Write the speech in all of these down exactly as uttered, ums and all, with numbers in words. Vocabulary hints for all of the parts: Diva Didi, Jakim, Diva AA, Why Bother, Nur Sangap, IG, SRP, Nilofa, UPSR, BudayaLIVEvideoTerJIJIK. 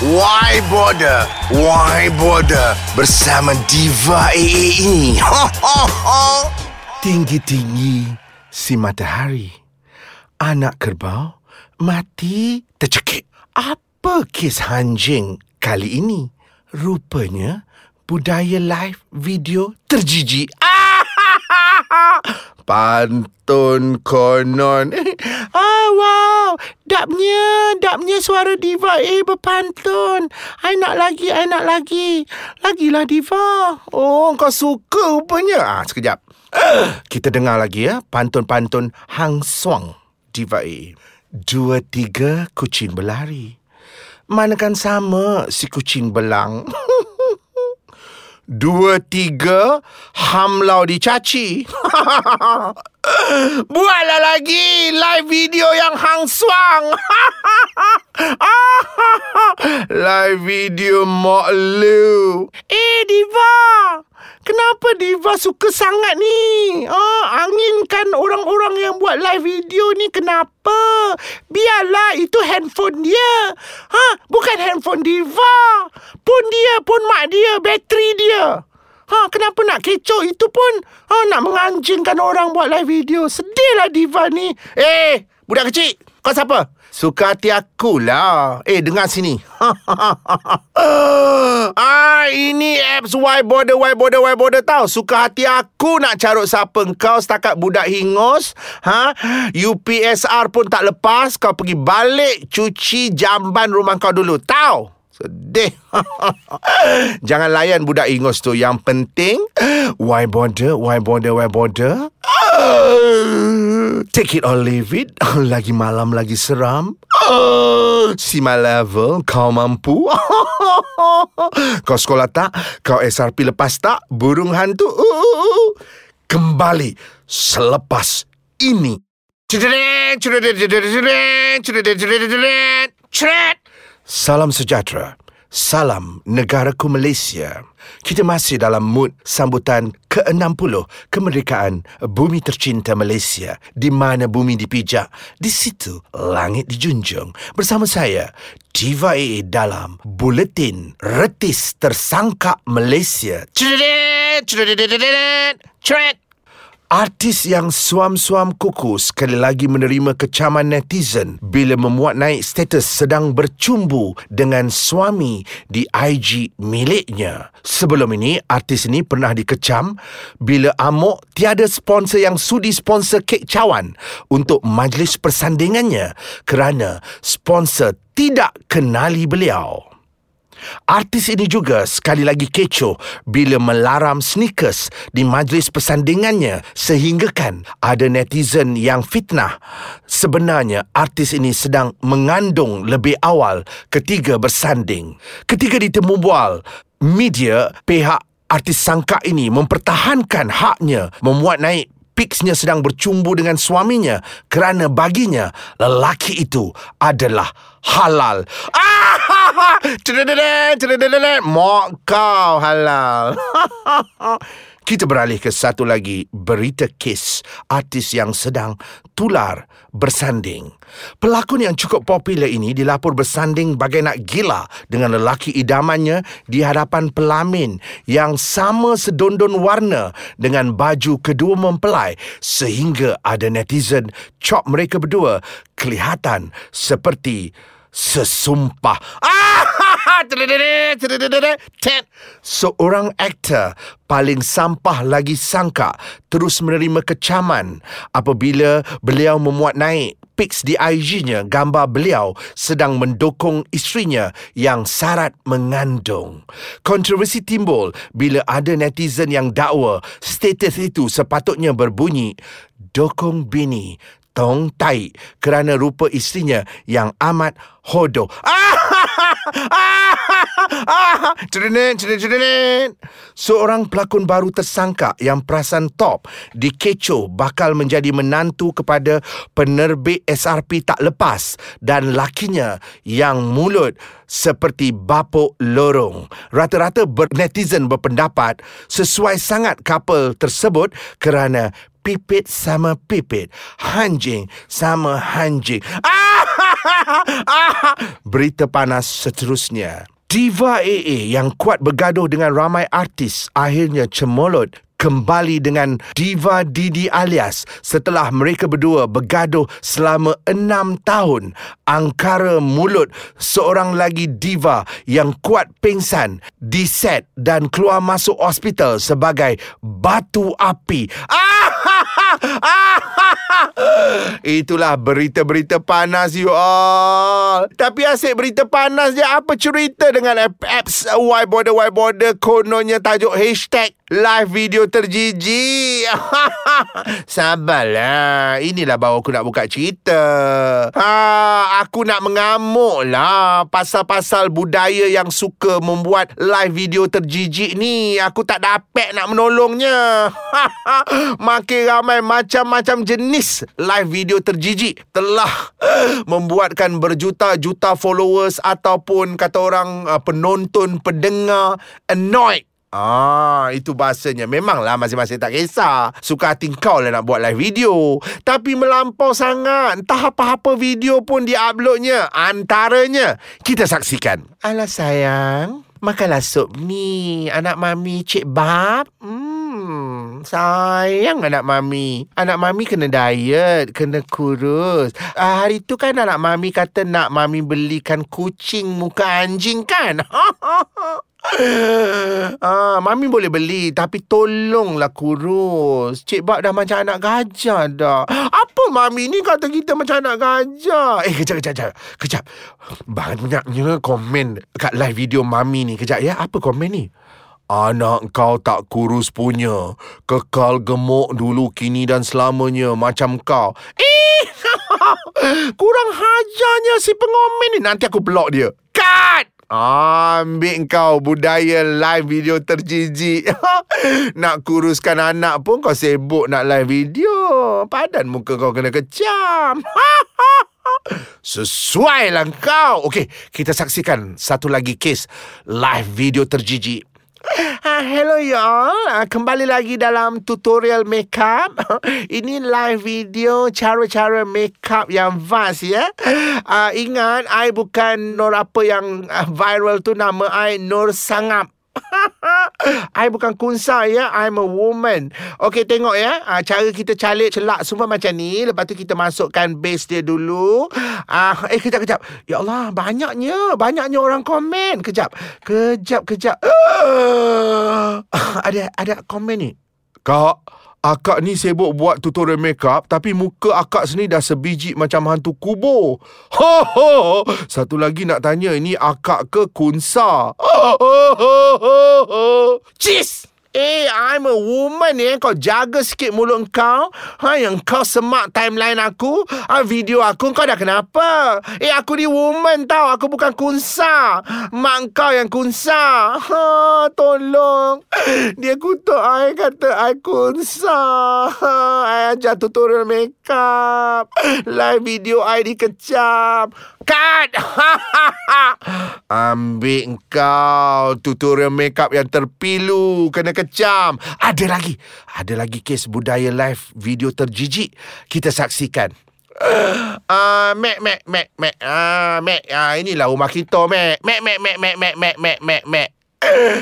Why Bother? Why Bother? Bersama Diva A A ini. Tinggi-tinggi si matahari. Anak kerbau mati tercekik. Apa kes hanjing kali ini? Rupanya budaya live video terjijik. Pantun konon. Ah, wow. Dapnya, dapnya suara Diva A berpantun. I nak lagi, I nak lagi. Lagilah Diva. Oh, kau suka rupanya. Ah, sekejap. Uh, kita dengar lagi ya. Pantun-pantun Hang Suang Diva A. Dua tiga kucing berlari. Manakan sama si kucing belang. Dua, tiga, hamlau dicaci. Buatlah lagi live video yang Hang Suang. Live video Mok Lu. Eh, Diva. Kenapa Diva suka sangat ni? Ah, anginkan orang-orang yang buat live video ni kenapa? Biarlah itu handphone dia. Ha, bukan handphone Diva. Pun dia, pun mak dia, bateri dia. Ha, kenapa nak kecoh itu pun? Ha, nak menganjingkan orang buat live video. Sedihlah Diva ni. Eh, budak kecil. Kau siapa? Suka hati akulah. Eh, dengar sini. Ah, ini apps Why Bother, Why Bother, Why Bother tau. Suka hati aku nak carut siapa kau setakat budak hingus. Ha? U P S R pun tak lepas. Kau pergi balik cuci jamban rumah kau dulu. Tau? Sedih. Jangan layan budak ingus tu. Yang penting, why bother, why bother, why bother? Uh, take it or leave it. Lagi malam, lagi seram. Uh, si my level, kau mampu. Kau sekolah tak? Kau S R P lepas tak? Burung hantu. Uh, kembali selepas ini. Ceret, ceret, ceret, ceret, ceret, ceret, ceret. Salam sejahtera. Salam negaraku Malaysia. Kita masih dalam mood sambutan ke enam puluh kemerdekaan bumi tercinta Malaysia. Di mana bumi dipijak, di situ langit dijunjung. Bersama saya, Diva A A dalam Buletin Retis Tersangka Malaysia. Ceret! Artis yang suam-suam kuku sekali lagi menerima kecaman netizen bila memuat naik status sedang bercumbu dengan suami di I G miliknya. Sebelum ini, artis ini pernah dikecam bila amok tiada sponsor yang sudi sponsor kek cawan untuk majlis persandingannya kerana sponsor tidak kenali beliau. Artis ini juga sekali lagi kecoh bila melaram sneakers di majlis persandingannya sehinggakan ada netizen yang fitnah. Sebenarnya artis ini sedang mengandung lebih awal ketika bersanding. Ketika ditemu bual, media pihak artis sangka ini mempertahankan haknya memuat naik piksnya sedang bercumbu dengan suaminya kerana baginya lelaki itu adalah halal. Ah, ha, ha. Cedededed, cedededed. Mok kau halal. Kita beralih ke satu lagi berita kes artis yang sedang tular bersanding. Pelakon yang cukup popular ini dilaporkan bersanding bagai nak gila dengan lelaki idamannya di hadapan pelamin yang sama sedondon warna dengan baju kedua mempelai sehingga ada netizen cop mereka berdua kelihatan seperti sesumpah. Ah! Seorang aktor paling sampah lagi sangka terus menerima kecaman apabila beliau memuat naik pics di I G-nya gambar beliau sedang mendukung isterinya yang syarat mengandung. Kontroversi timbul bila ada netizen yang dakwa status itu sepatutnya berbunyi "Dokong bini tong tai" kerana rupa isterinya yang amat hodoh. Seorang pelakon baru tersangka yang perasan top dikecoh bakal menjadi menantu kepada penerbit S R P tak lepas dan lakinya yang mulut seperti bapuk lorong. Rata-rata netizen berpendapat sesuai sangat couple tersebut kerana pipit sama pipit, hanjing sama hanjing. Ah! Berita panas seterusnya. Diva A A yang kuat bergaduh dengan ramai artis akhirnya cemulut kembali dengan Diva Didi alias setelah mereka berdua bergaduh selama enam tahun angkara mulut seorang lagi diva yang kuat pingsan di set dan keluar masuk hospital sebagai batu api. Itulah berita-berita panas you all. Tapi asyik berita panas je. Apa cerita dengan apps Why Bother, Why Bother? Kononnya tajuk hashtag live video terjijik. Sabarlah. Inilah baru aku nak buka cerita. Ha, aku nak mengamuk lah pasal-pasal budaya yang suka membuat live video terjijik ni. Aku tak dapat nak menolongnya. Makin ramai macam-macam jenis live video terjijik telah uh, membuatkan berjuta-juta followers ataupun kata orang uh, penonton, pendengar annoyed. Ah, itu bahasanya. Memanglah masing-masing tak kisah. Suka hati kau lah nak buat live video. Tapi melampau sangat. Entah apa-apa video pun diuploadnya. Antaranya, kita saksikan. Alah sayang, makanlah sup mi. Anak mami cik bab. Hmm, sayang anak mami. Anak mami kena diet, kena kurus. Ah, hari tu kan anak mami kata nak mami belikan kucing muka anjing kan? Ah, mami boleh beli, tapi tolonglah kurus. Cik Bab dah macam anak gajah dah. Apa mami ni kata kita macam anak gajah? Eh, kejap, kejap, kejap, kejap. Banyaknya komen kat live video mami ni. Kejap ya, apa komen ni? Anak kau tak kurus punya, kekal gemuk dulu, kini dan selamanya macam kau. Eh, kurang hajarnya si pengomen ni. Nanti aku block dia. Cut! Ah, ambil kau budaya live video terjijik. Nak kuruskan anak pun kau sibuk nak live video. Padan muka kau kena kecam. Sesuai lah kau. Okey, kita saksikan satu lagi kes live video terjijik. Ha, hello y'all. Kembali lagi dalam tutorial makeup. Ini live video cara-cara makeup yang vast ya. Uh, ingat, I bukan Nur apa yang viral tu. Nama I Nur Sangap. I bukan kunsa ya, I'm a woman. Okey, tengok ya, ha, cara kita calik celak semua macam ni. Lepas tu kita masukkan base dia dulu. ha, Eh kejap kejap Ya Allah, banyaknya Banyaknya orang komen. Kejap Kejap kejap uh, Ada ada komen ni. Kak, akak ni sibuk buat tutorial makeup tapi muka akak sini dah sebiji macam hantu kubur. Ho ho. Satu lagi nak tanya, ini akak ke kunsa? Ho ho ho ho. Cheese. Eh, I'm a woman eh. Kau jaga sikit mulut kau. Ha, yang kau semak timeline aku, ha, video aku, kau dah kenapa? Eh, aku ni woman tau. Aku bukan kunsa. Mak kau yang kunsa. Ha, tolong. Dia kutuk I, kata I kunsa. Ha, I ajar tutorial makeup. Live video I dikecam. Cut. Ambil kau tutorial makeup yang terpilu, kena kecam. Ada lagi. Ada lagi kes budaya live video terjijik. Kita saksikan. Ah, mek mek mek mek. Ah, mek. Ah, inilah rumah kita, mek. Mek mek mek mek mek mek mek mek mek.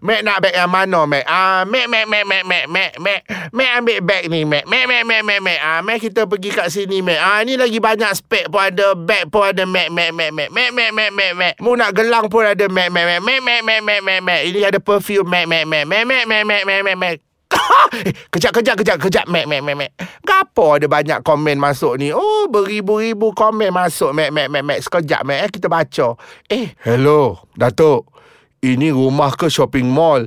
Mek nak beg yang mana, mek? Ah, mek mek mek mek mek mek mek. Mek ambil beg ni, mek. Mek mek mek mek mek. Ah, mek kita pergi kat sini, mek. Ah, ni lagi banyak spek pun ada, beg pun ada, mek mek mek mek mek mek mek mek mek. Mu nak gelang pun ada, mek mek mek mek mek mek mek mek. Ini ada perfume, mek mek mek mek mek mek mek mek mek. Eh, kejap kejap kejap kejap mek mek mek mek. Gapo ada banyak komen masuk ni. Oh, beribu-ribu komen masuk, mek mek mek mek. Sekejap mek eh kita baca. Eh, hello, Datuk. Ini rumah ke shopping mall?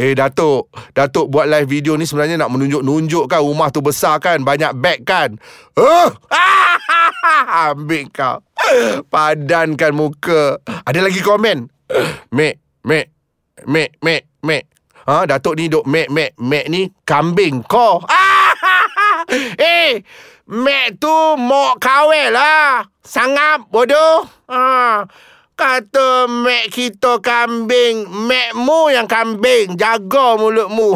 Eh, Datuk. Datuk buat live video ni sebenarnya nak menunjuk-nunjukkan rumah tu besar kan? Banyak beg kan? Eh! Ambil kau. Padankan muka. Ada lagi komen? Mek, mek, mek, mek, mek. Ha, Datuk ni duk mek, mek, mek ni kambing kau. Eh, mek tu mok kawel lah. Sangat bodoh. Ha, kata mek kita kambing, mek mu yang kambing. Jaga mulutmu.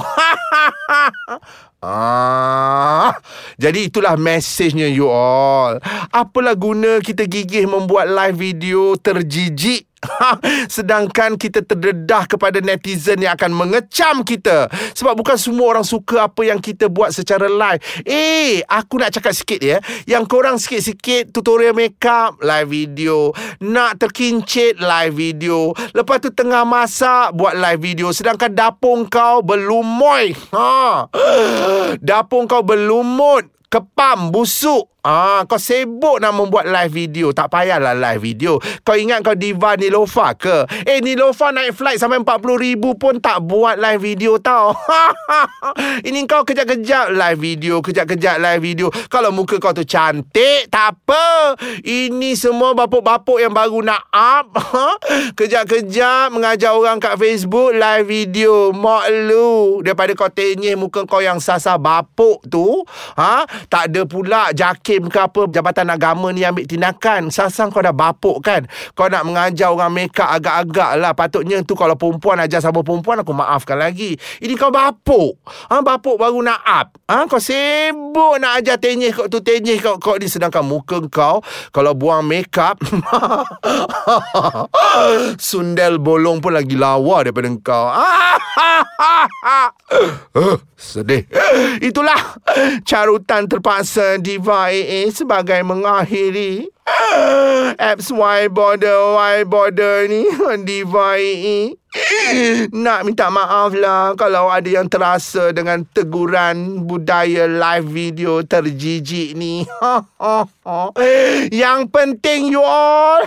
Ah, jadi itulah mesejnya you all. Apalah guna kita gigih membuat live video terjijik sedangkan kita terdedah kepada netizen yang akan mengecam kita. Sebab bukan semua orang suka apa yang kita buat secara live. Eh, aku nak cakap sikit ya. Yang korang sikit-sikit tutorial makeup, live video. Nak terkincit, live video. Lepas tu tengah masak, buat live video. Sedangkan dapur kau berlumoy. Ha. Dapur kau berlumut, kepam, busuk. Ah, kau sibuk nak membuat live video. Tak payahlah live video. Kau ingat kau diva Nilofa ke? Eh, Nilofa naik flight sampai empat puluh ribu pun tak buat live video tau. Ini kau kejap-kejap live video, kejap-kejap live video. Kalau muka kau tu cantik, tak apa. Ini semua bapuk-bapuk yang baru nak up. Kejap-kejap mengajar orang kat Facebook live video. Mak lu, daripada kau tenyih muka kau yang sasar bapuk tu. Ha? Tak ada pula Jakim ke apa, Jabatan Agama ni ambil tindakan. Sasang kau dah bapuk kan. Kau nak mengajar orang make up agak-agak lah. Patutnya tu kalau perempuan ajar sama perempuan, aku maafkan lagi. Ini kau bapuk. Ha, bapuk baru nak up. Ha, kau sibuk nak ajar tenyih kau tu, tenyih kau, kau ni. Sedangkan muka kau kalau buang make up sundel bolong pun lagi lawa daripada kau. uh, Sedih. Itulah carutan terpaksa Diva A A sebagai mengakhiri apps Why Bother, Why Bother ni. Diva A A nak minta maaf lah kalau ada yang terasa dengan teguran budaya live video terjijik ni. Yang penting you all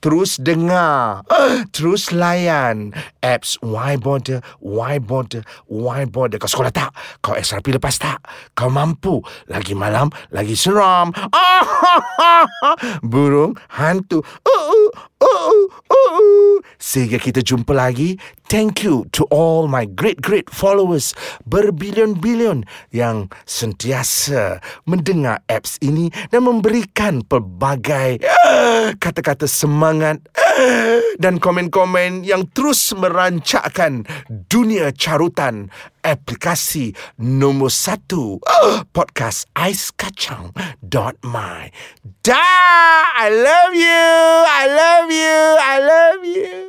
terus dengar, terus layan apps Why Bother, Why Bother, Why Bother. Kau sekolah tak? Kau S R P lepas tak? Kau mampu? Lagi malam, lagi seram. Burung hantu. Uh-uh, uh-uh, uh-uh. Sehingga kita jumpa lagi. Thank you to all my great-great followers berbilion-bilion yang sentiasa mendengar apps ini dan memberikan pelbagai uh, kata-kata semangat uh, dan komen-komen yang terus merancakkan dunia carutan aplikasi nombor satu uh, podcast ais kacang dot my. Dah! I love you! I love you! I love you!